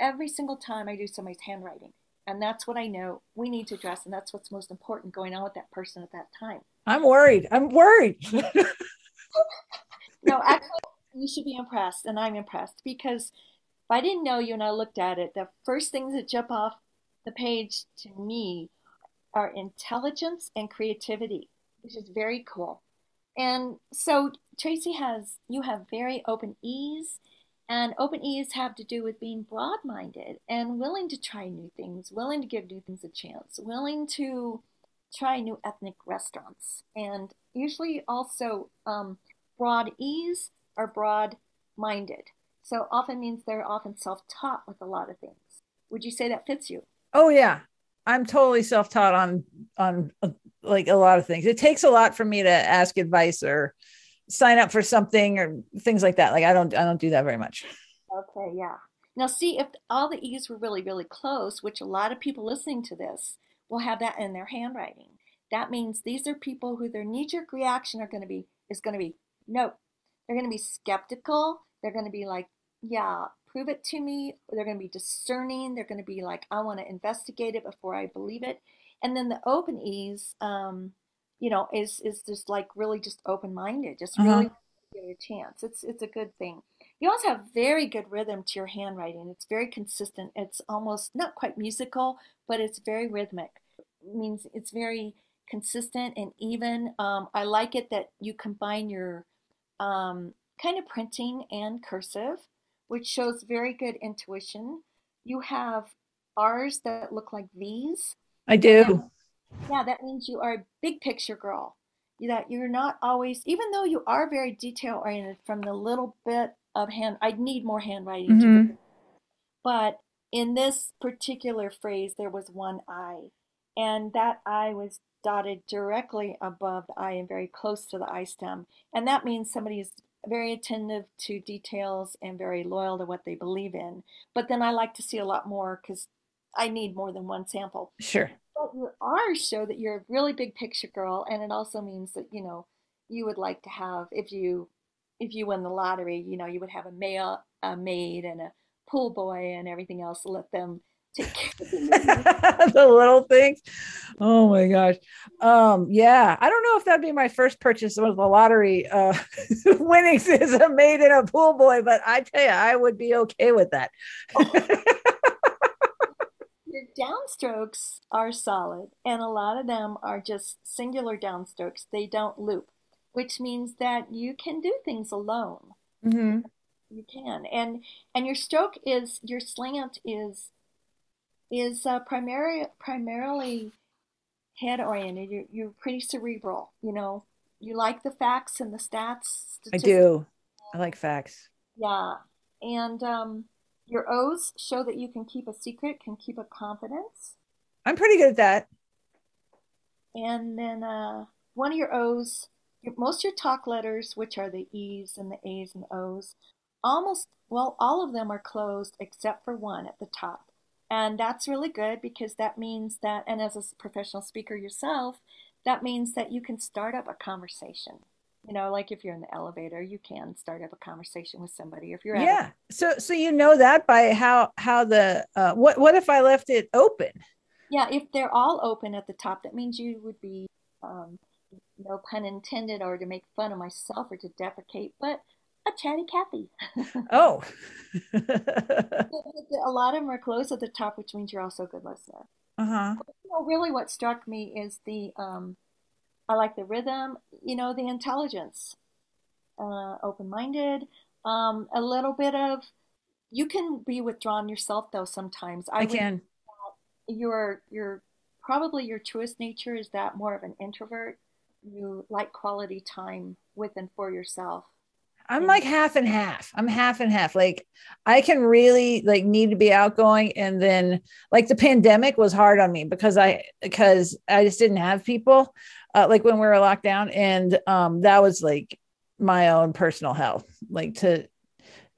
every single time I do somebody's handwriting. And that's what I know we need to address. And that's what's most important going on with that person at that time. I'm worried. No, actually, you should be impressed. And I'm impressed because if I didn't know you and I looked at it, the first things that jump off the page to me are intelligence and creativity, which is very cool. And so Tracy you have very open ease. And open ears have to do with being broad-minded and willing to try new things, willing to give new things a chance, willing to try new ethnic restaurants. And usually also broad ease or broad-minded. So often means they're often self-taught with a lot of things. Would you say that fits you? Oh, yeah. I'm totally self-taught on like a lot of things. It takes a lot for me to ask advice or sign up for something or things like that. Like I don't do that very much. Okay. Yeah. Now see, if all the E's were really, really close, which a lot of people listening to this will have that in their handwriting. That means these are people who their knee-jerk reaction is going to be, no, they're going to be skeptical. They're going to be like, yeah, prove it to me. They're going to be discerning. They're going to be like, I want to investigate it before I believe it. And then the open E's, you know, is just like really just open-minded, just really give it a chance. It's a good thing. You also have very good rhythm to your handwriting. It's very consistent. It's almost not quite musical, but it's very rhythmic. It means it's very consistent and even. I like it that you combine your kind of printing and cursive, which shows very good intuition. You have R's that look like V's. I do. Yeah, that means you are a big picture girl. That you're not always, even though you are very detail oriented from the little bit of hand, I need more handwriting. Mm-hmm. But in this particular phrase, there was one I, and that I was dotted directly above the I and very close to the I stem. And that means somebody is very attentive to details and very loyal to what they believe in. But then I like to see a lot more because I need more than one sample. Sure. But your R's show that you're a really big picture girl, and it also means that, you know, you would like to have, if you win the lottery, you know, you would have a maid and a pool boy and everything else to let them take care of the little things. Oh my gosh. Yeah, I don't know if that'd be my first purchase of the lottery winnings is a maid and a pool boy, but I tell you, I would be okay with that. Your downstrokes are solid, and a lot of them are just singular downstrokes. They don't loop, which means that you can do things alone. Mm-hmm. You can, and your stroke is, your slant is primarily head oriented. You're pretty cerebral. You know, you like the facts and the stats. I do. I like facts. Yeah, and your O's show that you can keep a secret, can keep a confidence. I'm pretty good at that. And then one of your O's, most of your talk letters, which are the E's and the A's and the O's, almost, well, all of them are closed except for one at the top. And that's really good because that means that, and as a professional speaker yourself, that means that you can start up a conversation. You know, like if you're in the elevator, you can start up a conversation with somebody. If you're yeah, so you know that by how the what if I left it open? Yeah, if they're all open at the top, that means you would be no pun intended, or to make fun of myself or to deprecate, but a chatty Cathy. Oh, a lot of them are closed at the top, which means you're also a good listener. But, you know, really, what struck me is the. I like the rhythm, you know, the intelligence, open-minded, a little bit of, you can be withdrawn yourself though sometimes. I can. You're probably your truest nature is that more of an introvert. You like quality time with and for yourself. I'm like half and half. I'm half and half. Like I can really like need to be outgoing. And then like the pandemic was hard on me because I just didn't have people like when we were locked down. And that was like my own personal hell, like to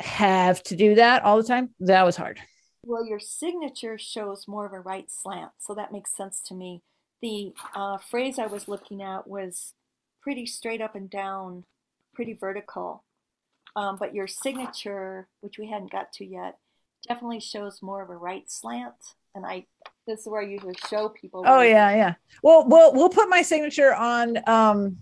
have to do that all the time. That was hard. Well, your signature shows more of a right slant. So that makes sense to me. The phrase I was looking at was pretty straight up and down, pretty vertical. But your signature, which we hadn't got to yet, definitely shows more of a right slant. And this is where I usually show people. Oh yeah, yeah. Well, we'll put my signature on the.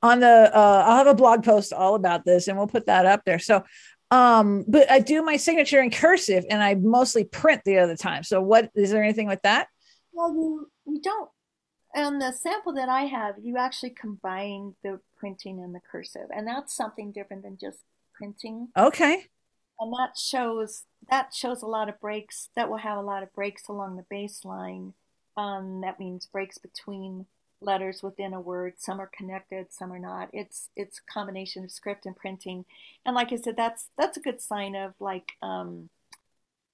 I'll have a blog post all about this, and we'll put that up there. So, but I do my signature in cursive, and I mostly print the other time. So, what is there anything with that? Well, you don't. And the sample that I have, you actually combine the printing and the cursive, and that's something different than just printing. Okay. And that shows a lot of breaks. That will have a lot of breaks along the baseline. That means breaks between letters within a word. Some are connected, some are not. It's a combination of script and printing. And like I said, that's a good sign of like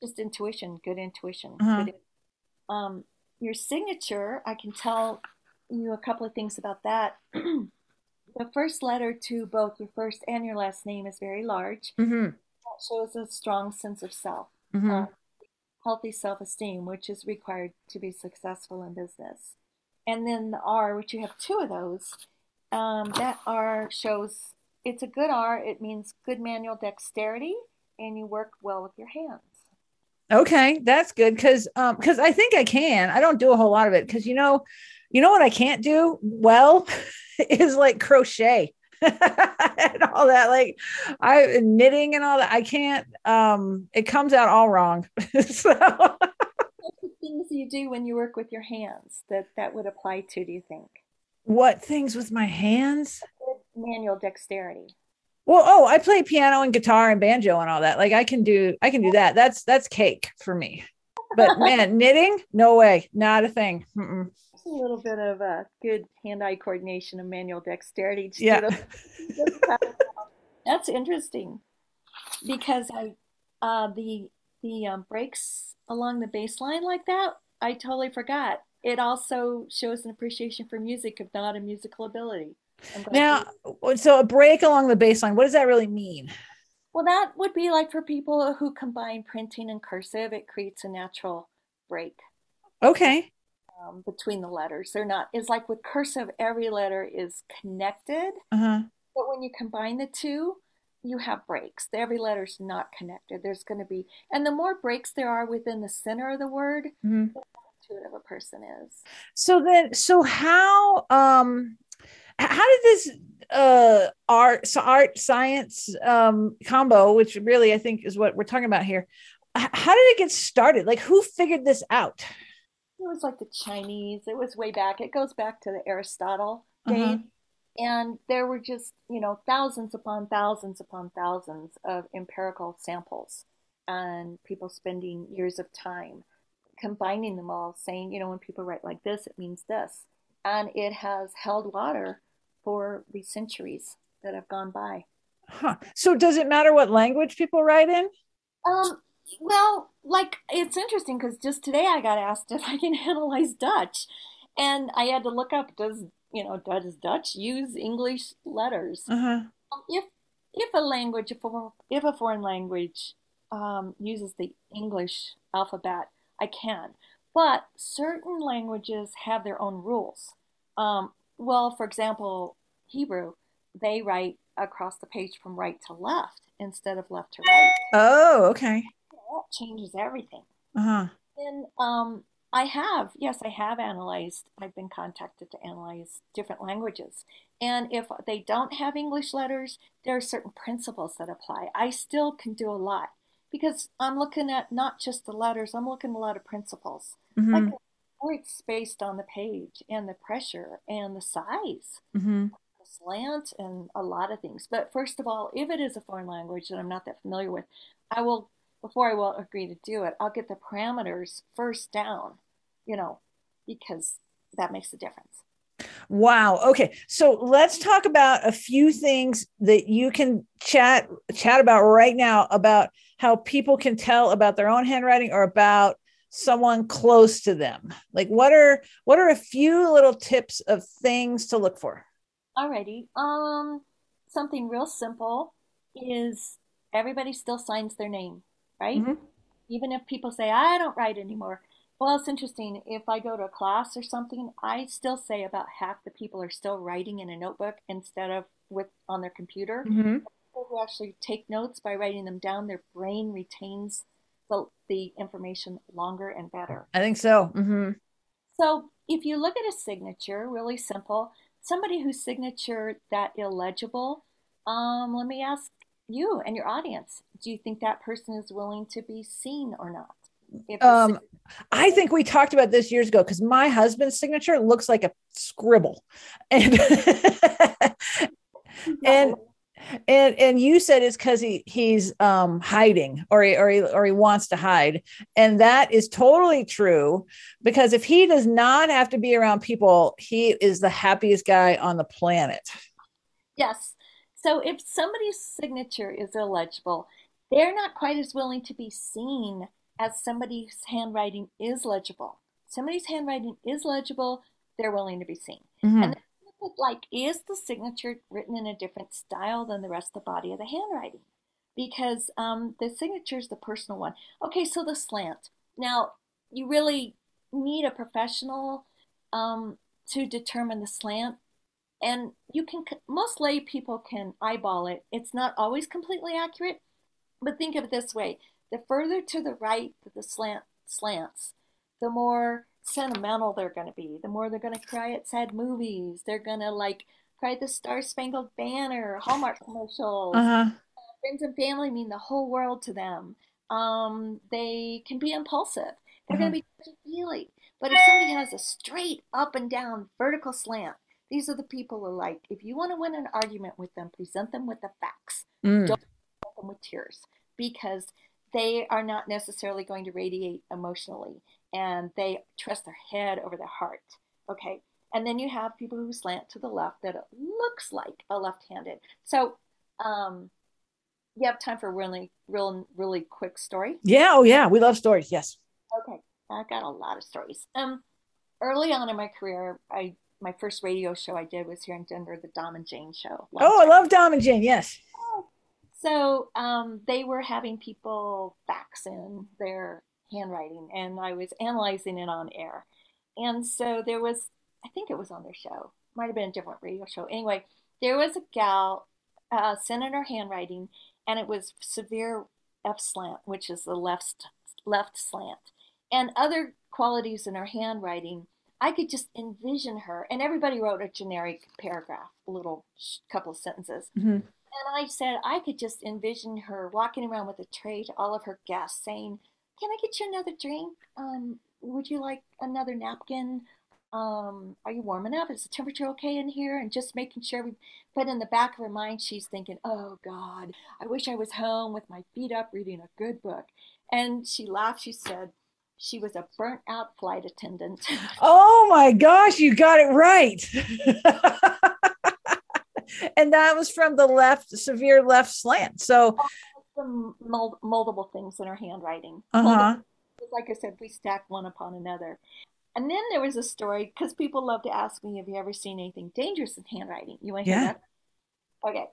just intuition, good intuition. Uh-huh. Your signature, I can tell you a couple of things about that. The first letter to both your first and your last name is very large. Mm-hmm. That shows a strong sense of self, mm-hmm. Healthy self-esteem, which is required to be successful in business. And then the R, which you have two of those, that R shows, it's a good R. It means good manual dexterity, and you work well with your hands. Okay, that's good, because I think I can. I don't do a whole lot of it because you know what I can't do well is like crochet and all that, like I knitting and all that. I can't. It comes out all wrong. So. Things you do when you work with your hands that would apply to, do you think? What things with my hands? Manual dexterity. Well, I play piano and guitar and banjo and all that. Like I can do that. That's cake for me. But man, knitting? No way. Not a thing. Mm-mm. A little bit of a good hand-eye coordination and manual dexterity. Yeah. That's interesting because the breaks along the bass line like that, I totally forgot. It also shows an appreciation for music, if not a musical ability. Now, so a break along the bass line, what does that really mean? Well, that would be like for people who combine printing and cursive, it creates a natural break. Okay. Between the letters. They're not, it's like with cursive, every letter is connected. Uh-huh. But when you combine the two, you have breaks. Every letter's not connected. There's going to be, and the more breaks there are within the center of the word, mm-hmm. the more intuitive a person is. So then, how did this art science combo, which really I think is what we're talking about here, how did it get started? Like, who figured this out? It was like the Chinese. It was way back. It goes back to the Aristotle days. Uh-huh. And there were just, thousands upon thousands upon thousands of empirical samples and people spending years of time combining them all, saying, when people write like this, it means this. And it has held water for the centuries that have gone by. Huh. So does it matter what language people write in? Well, like, it's interesting because just today I got asked if I can analyze Dutch. And I had to look up, does Dutch use English letters? Uh-huh. If a foreign language uses the English alphabet, I can. But certain languages have their own rules. Well, for example, Hebrew, they write across the page from right to left instead of left to right. Oh, okay. That changes everything. Uh-huh. And I have analyzed, I've been contacted to analyze different languages. And if they don't have English letters, there are certain principles that apply. I still can do a lot because I'm looking at not just the letters, I'm looking at a lot of principles. Mm-hmm. Like the word spaced on the page and the pressure and the size. Mm-hmm. Slant and a lot of things. But first of all, if it is a foreign language that I'm not that familiar with, before I will agree to do it, I'll get the parameters first down, because that makes a difference. Wow. Okay. So let's talk about a few things that you can chat about right now about how people can tell about their own handwriting or about someone close to them. Like what are a few little tips of things to look for? Alrighty. Something real simple is everybody still signs their name, right? Mm-hmm. Even if people say, I don't write anymore. Well, it's interesting. If I go to a class or something, I still say about half the people are still writing in a notebook instead of on their computer. Mm-hmm. People who actually take notes by writing them down, their brain retains the information longer and better. I think so. Mm-hmm. So if you look at a signature, really simple, somebody whose signature that illegible, let me ask you and your audience, do you think that person is willing to be seen or not? I think we talked about this years ago because my husband's signature looks like a scribble. And and you said it's because he's hiding or he wants to hide. And that is totally true, because if he does not have to be around people, he is the happiest guy on the planet. Yes. So if somebody's signature is illegible, they're not quite as willing to be seen as somebody's handwriting is legible. Somebody's handwriting is legible, they're willing to be seen. Mm-hmm. And is the signature written in a different style than the rest of the body of the handwriting? Because the signature is the personal one. Okay, so the slant. Now, you really need a professional to determine the slant. And you can, most lay people can eyeball it. It's not always completely accurate, but think of it this way. The further to the right that the slants, the more sentimental they're going to be, the more they're going to cry at sad movies, they're going to like cry at the Star-Spangled Banner, Hallmark commercials. Friends and family mean the whole world to them. They can be impulsive. They're going to be feely. But if somebody has a straight up and down vertical slant, these are the people who are like, if you want to win an argument with them, present them with the facts. Don't present them with tears, because they are not necessarily going to radiate emotionally, and they trust their head over their heart. Okay. And then you have people who slant to the left that looks like a left-handed. So, you have time for a really quick story? Yeah. Oh yeah. We love stories. Yes. Okay. I've got a lot of stories. Early on in my career, my first radio show I did was here in Denver, the Dom and Jane show. Oh, I love Dom and Jane. Yes. So they were having people fax in their handwriting, and I was analyzing it on air. And so there was, I think it was on their show, might have been a different radio show. Anyway, there was a gal sent in her handwriting, and it was severe F slant, which is the left slant, and other qualities in her handwriting. I could just envision her, and everybody wrote a generic paragraph, a little couple of sentences. And I said, I could just envision her walking around with a tray to all of her guests saying, can I get you another drink? Would you like another napkin? Are you warm enough? Is the temperature okay in here? And just making sure but in the back of her mind, she's thinking, oh God, I wish I was home with my feet up reading a good book. And she laughed. She said, she was a burnt out flight attendant. Oh my gosh, you got it right. And that was from the severe left slant. So multiple things in her handwriting. Like I said, we stack one upon another. And then there was a story, because people love to ask me, have you ever seen anything dangerous in handwriting? You want to hear that? Okay.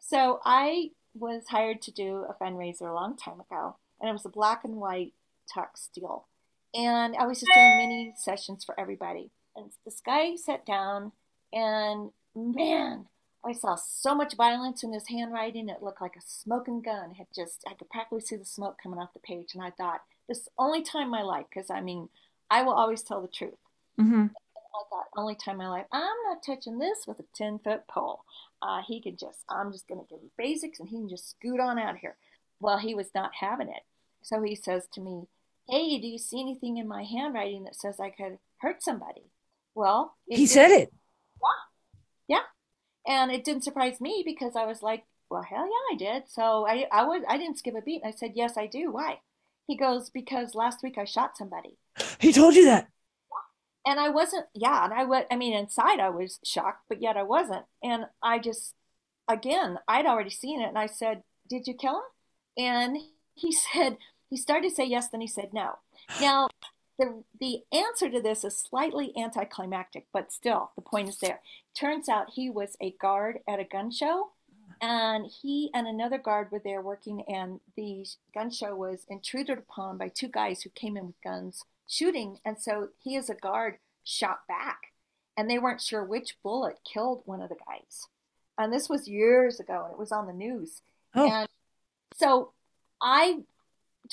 So I was hired to do a fundraiser a long time ago, and it was a black and white tux deal. And I was just doing mini sessions for everybody. And this guy sat down, and man, I saw so much violence in his handwriting. It looked like a smoking gun had I could practically see the smoke coming off the page. And I thought, this is the only time in my life, because I mean, I will always tell the truth. And I thought, only time in my life, I'm not touching this with a 10-foot pole. I'm just going to give him basics, and he can just scoot on out of here. Well, he was not having it. So he says to me, hey, do you see anything in my handwriting that says I could hurt somebody? Well, he said it. Yeah. And it didn't surprise me, because I was like, well, hell yeah, I did. So I didn't skip a beat. And I said, yes, I do. Why? He goes, because last week I shot somebody. He told you that. And I wasn't. Yeah. And I mean, inside I was shocked, but yet I wasn't. And I just, again, I'd already seen it. And I said, did you kill him? And he said, he started to say yes, then he said no. Now, the answer to this is slightly anticlimactic, but still, the point is there. Turns out he was a guard at a gun show, and he and another guard were there working, and the gun show was intruded upon by two guys who came in with guns shooting, and so he as a guard shot back, and they weren't sure which bullet killed one of the guys. And this was years ago, and it was on the news. And so I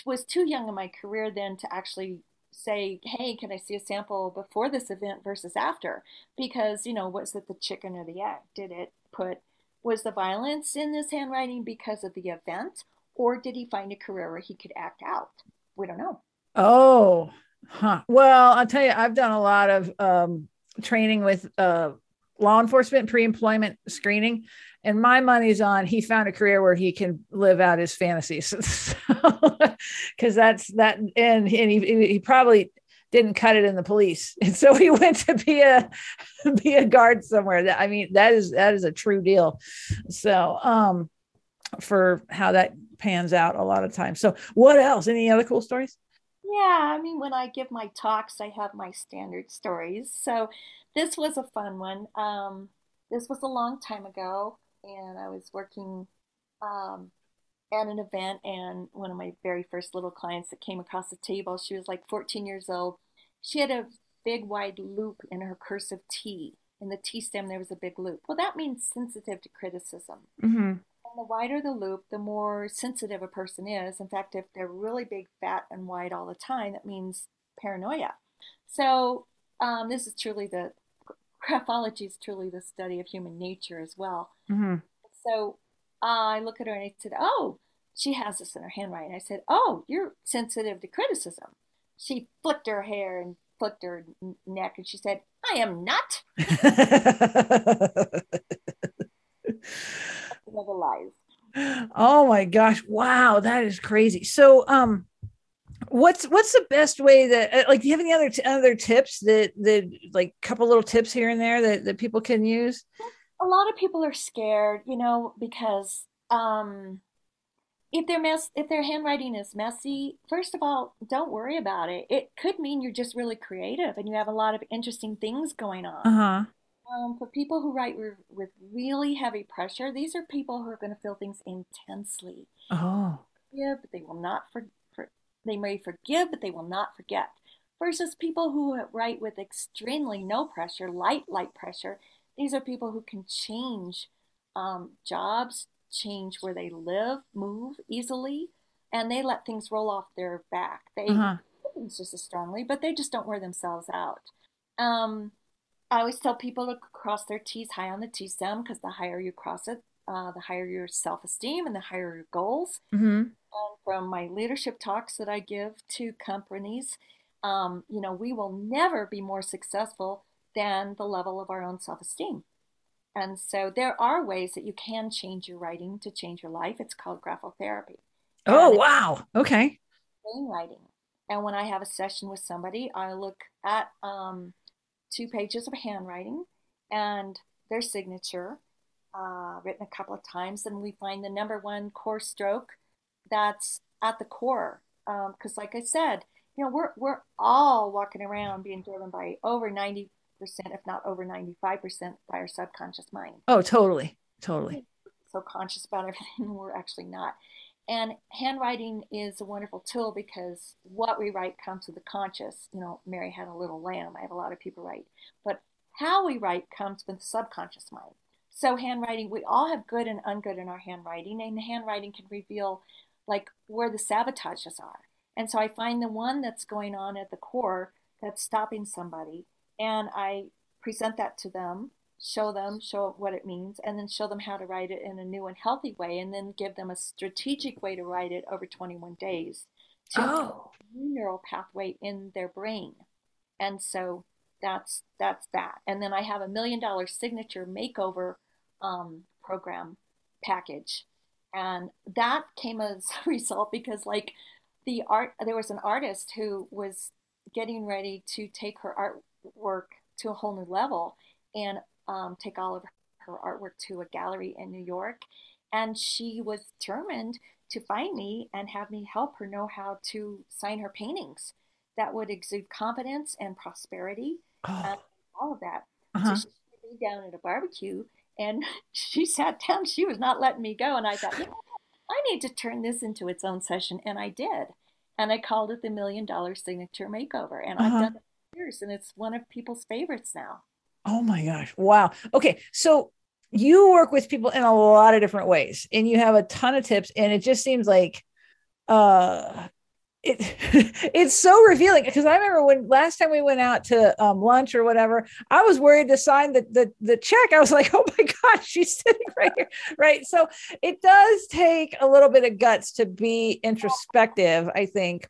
was too young in my career then to actually say, hey, can I see a sample before this event versus after? Because, you know, was it the chicken or the egg? Was the violence in this handwriting because of the event, or did he find a career where he could act out? We don't know. Well, I'll tell you, I've done a lot of training with law enforcement, pre-employment screening, and my money's on he found a career where he can live out his fantasies, because he probably didn't cut it in the police, and so he went to be a guard somewhere. That, I mean, that is a true deal. So for how that pans out a lot of times. So what else? Any other cool stories? Yeah, I mean, when I give my talks, I have my standard stories. So this was a fun one. This was a long time ago, and I was working at an event, and one of my very first little clients that came across the table, she was like 14 years old. She had a big wide loop in her cursive T. In the T stem, there was a big loop. Well, that means sensitive to criticism. And the wider the loop, the more sensitive a person is. In fact, if they're really big, fat, and wide all the time, that means paranoia. So this is truly the graphology is truly the study of human nature as well. Mm-hmm. So I look at her and I said, oh, she has this in her handwriting. I said, oh, you're sensitive to criticism. She flicked her hair and flicked her neck and she said, I am not. Oh my gosh. Wow. That is crazy. So, what's the best way that, like, do you have any other tips that like couple little tips here and there that people can use? A lot of people are scared, you know, because, if their handwriting is messy, first of all, don't worry about it. It could mean you're just really creative and you have a lot of interesting things going on. Uh-huh. For people who write with really heavy pressure, these are people who are going to feel things intensely. Oh. Yeah, but they will not they may forgive, but they will not forget. Versus people who write with extremely no pressure, light pressure. These are people who can change jobs, change where they live, move easily, and they let things roll off their back. They do things just as strongly, but they just don't wear themselves out. I always tell people to cross their T's high on the T stem, because the higher you cross it, the higher your self-esteem and the higher your goals. Mm-hmm. And from my leadership talks that I give to companies, we will never be more successful than the level of our own self-esteem. And so there are ways that you can change your writing to change your life. It's called graphotherapy. Oh, wow. Okay. Writing. And when I have a session with somebody, I look at, 2 pages of handwriting and their signature written a couple of times. And we find the number one core stroke that's at the core. Because like I said, you know, we're all walking around being driven by over 90%, if not over 95%, by our subconscious mind. Oh, totally. Totally. So conscious about everything we're actually not. And handwriting is a wonderful tool because what we write comes with the conscious. You know, Mary Had a Little Lamb. I have a lot of people write. But how we write comes with the subconscious mind. So handwriting, we all have good and ungood in our handwriting. And handwriting can reveal, like, where the sabotages are. And so I find the one that's going on at the core that's stopping somebody. And I present that to them. Show what it means, and then show them how to write it in a new and healthy way, and then give them a strategic way to write it over 21 days to a new neural pathway in their brain. And so that's that. And then I have a $1 million signature makeover program package. And that came as a result because there was an artist who was getting ready to take her artwork to a whole new level and take all of her artwork to a gallery in New York. And she was determined to find me and have me help her know how to sign her paintings that would exude confidence and prosperity and all of that. Uh-huh. So she put me down at a barbecue and she sat down. She was not letting me go. And I thought, I need to turn this into its own session. And I did. And I called it the $1 million signature makeover. And I've done it for years, and it's one of people's favorites now. Oh my gosh. Wow. Okay. So you work with people in a lot of different ways and you have a ton of tips, and it just seems like, it's so revealing. Cause I remember when last time we went out to lunch or whatever, I was worried to sign the check. I was like, oh my gosh, she's sitting right here. Right. So it does take a little bit of guts to be introspective, I think,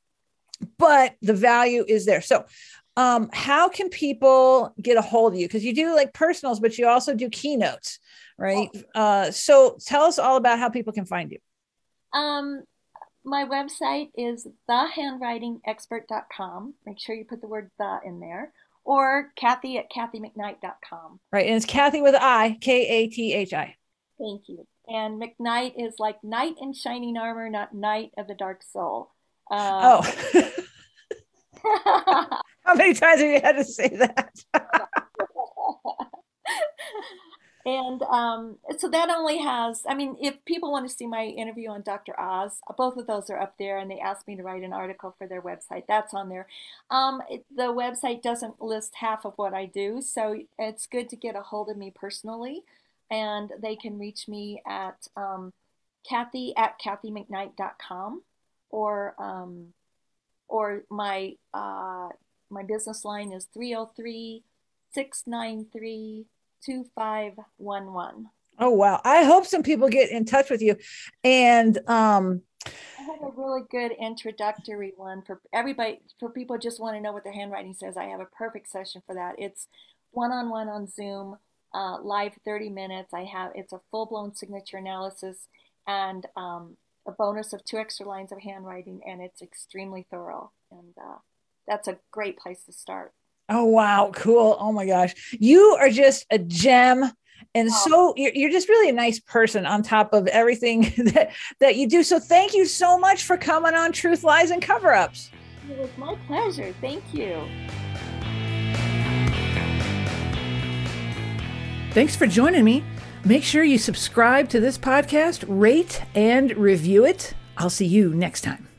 but the value is there. So, how can people get a hold of you? Cause you do like personals, but you also do keynotes, right? So tell us all about how people can find you. My website is thehandwritingexpert.com. Make sure you put the word "the" in there, or Cathy at cathymcknight.com. Right. And it's Cathy with I, K-A-T-H-I. Thank you. And McKnight is like knight in shining armor, not knight of the dark soul. How many times have you had to say that? And so that only has, if people want to see my interview on Dr. Oz, both of those are up there, and they asked me to write an article for their website. That's on there. The website doesn't list half of what I do, so it's good to get a hold of me personally, and they can reach me at Cathy at CathyMcKnight.com, or my my business line is 303-693-2511. Oh, wow. I hope some people get in touch with you. And I have a really good introductory one for everybody, for people who just want to know what their handwriting says. I have a perfect session for that. It's one-on-one on Zoom, live 30 minutes. It's a full-blown signature analysis and a bonus of 2 extra lines of handwriting, and it's extremely thorough. And that's a great place to start. Oh, wow. Cool. Oh my gosh. You are just a gem. And so you're just really a nice person on top of everything that you do. So thank you so much for coming on Truth, Lies, and Cover-Ups. It was my pleasure. Thank you. Thanks for joining me. Make sure you subscribe to this podcast, rate, and review it. I'll see you next time.